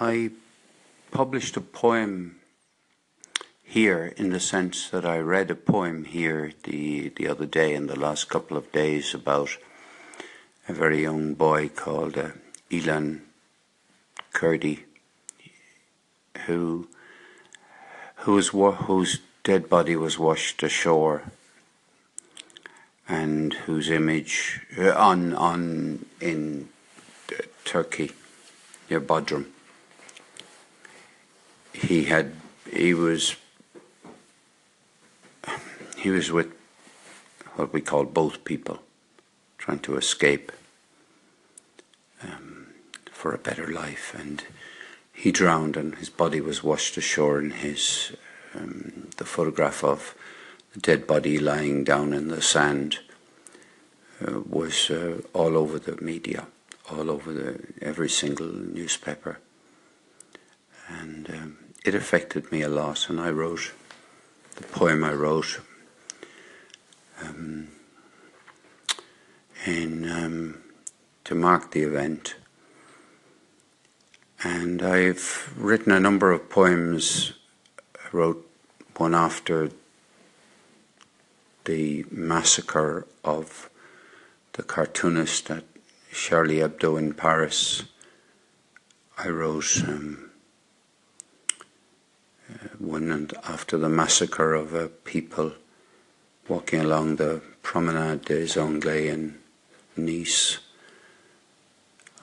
I published a poem here in the sense that I read a poem here the other day and the last couple of days about a very young boy called Alan Kurdi, whose dead body was washed ashore, and whose image in Turkey near Bodrum. He was with what we call both people, trying to escape for a better life, and he drowned, and his body was washed ashore. And the photograph of the dead body lying down in the sand was all over the media, all over every single newspaper, and it affected me a lot. And I wrote the poem I wrote. To mark the event. And I've written a number of poems. I wrote one after the massacre of the cartoonist at Charlie Hebdo in Paris. I wrote one after the massacre of people walking along the Promenade des Anglais in Nice.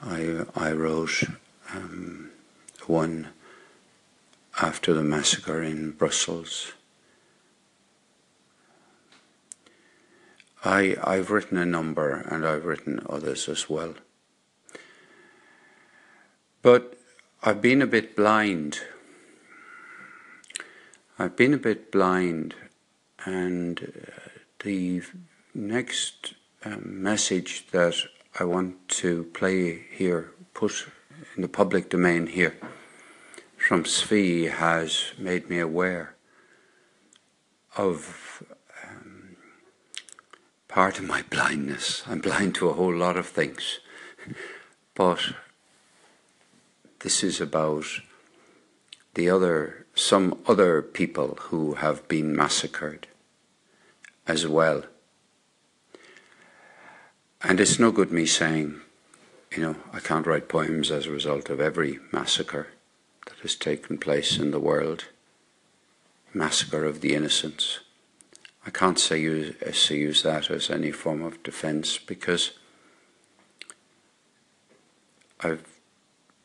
I wrote one after the massacre in Brussels. I've written a number, and I've written others as well. But I've been a bit blind. I've been a bit blind, and the next message that I want to play here, put in the public domain here, from Svi, has made me aware of part of my blindness. I'm blind to a whole lot of things, but this is about some other people who have been massacred as well. And it's no good me saying, I can't write poems as a result of every massacre that has taken place in the world. Massacre of the innocents. I can't use that as any form of defense, because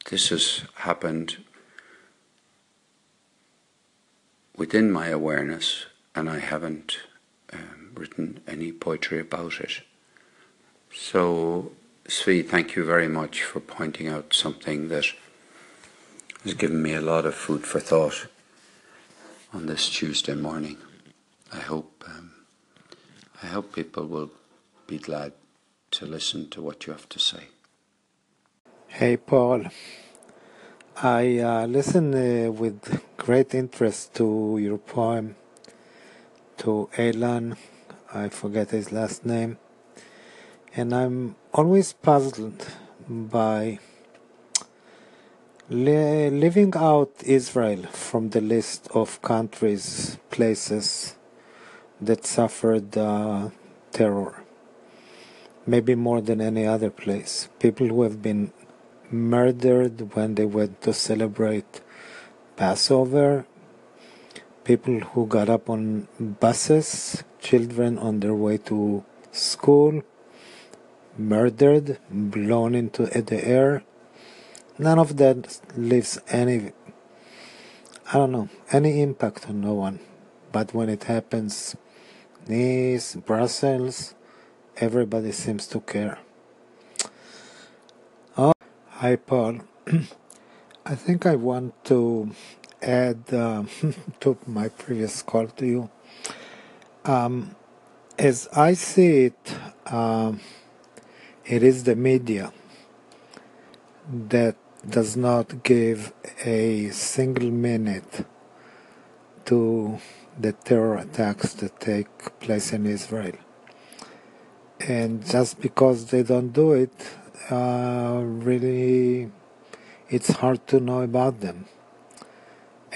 this has happened within my awareness, and I haven't written any poetry about it. So, Svi, thank you very much for pointing out something that has given me a lot of food for thought on this Tuesday morning. I hope people will be glad to listen to what you have to say. Hey, Paul. I listened with great interest to your poem to Alan, I forget his last name, and I'm always puzzled by leaving out Israel from the list of countries, places that suffered terror, maybe more than any other place. People who have been murdered when they went to celebrate Passover, people who got up on buses, children on their way to school, murdered, blown into the air. None of that leaves any impact on no one. But when it happens, Nice, Brussels, everybody seems to care. Oh, hi, Paul. I think I want to add to my previous call to you. As I see it, it is the media that does not give a single minute to the terror attacks that take place in Israel. And just because they don't do it, really it's hard to know about them.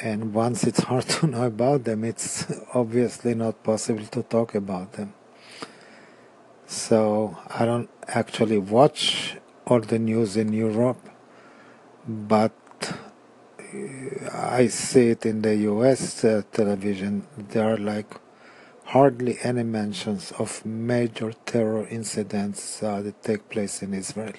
And once it's hard to know about them, it's obviously not possible to talk about them. So I don't actually watch all the news in Europe, but I see it in the US television. There are like hardly any mentions of major terror incidents that take place in Israel.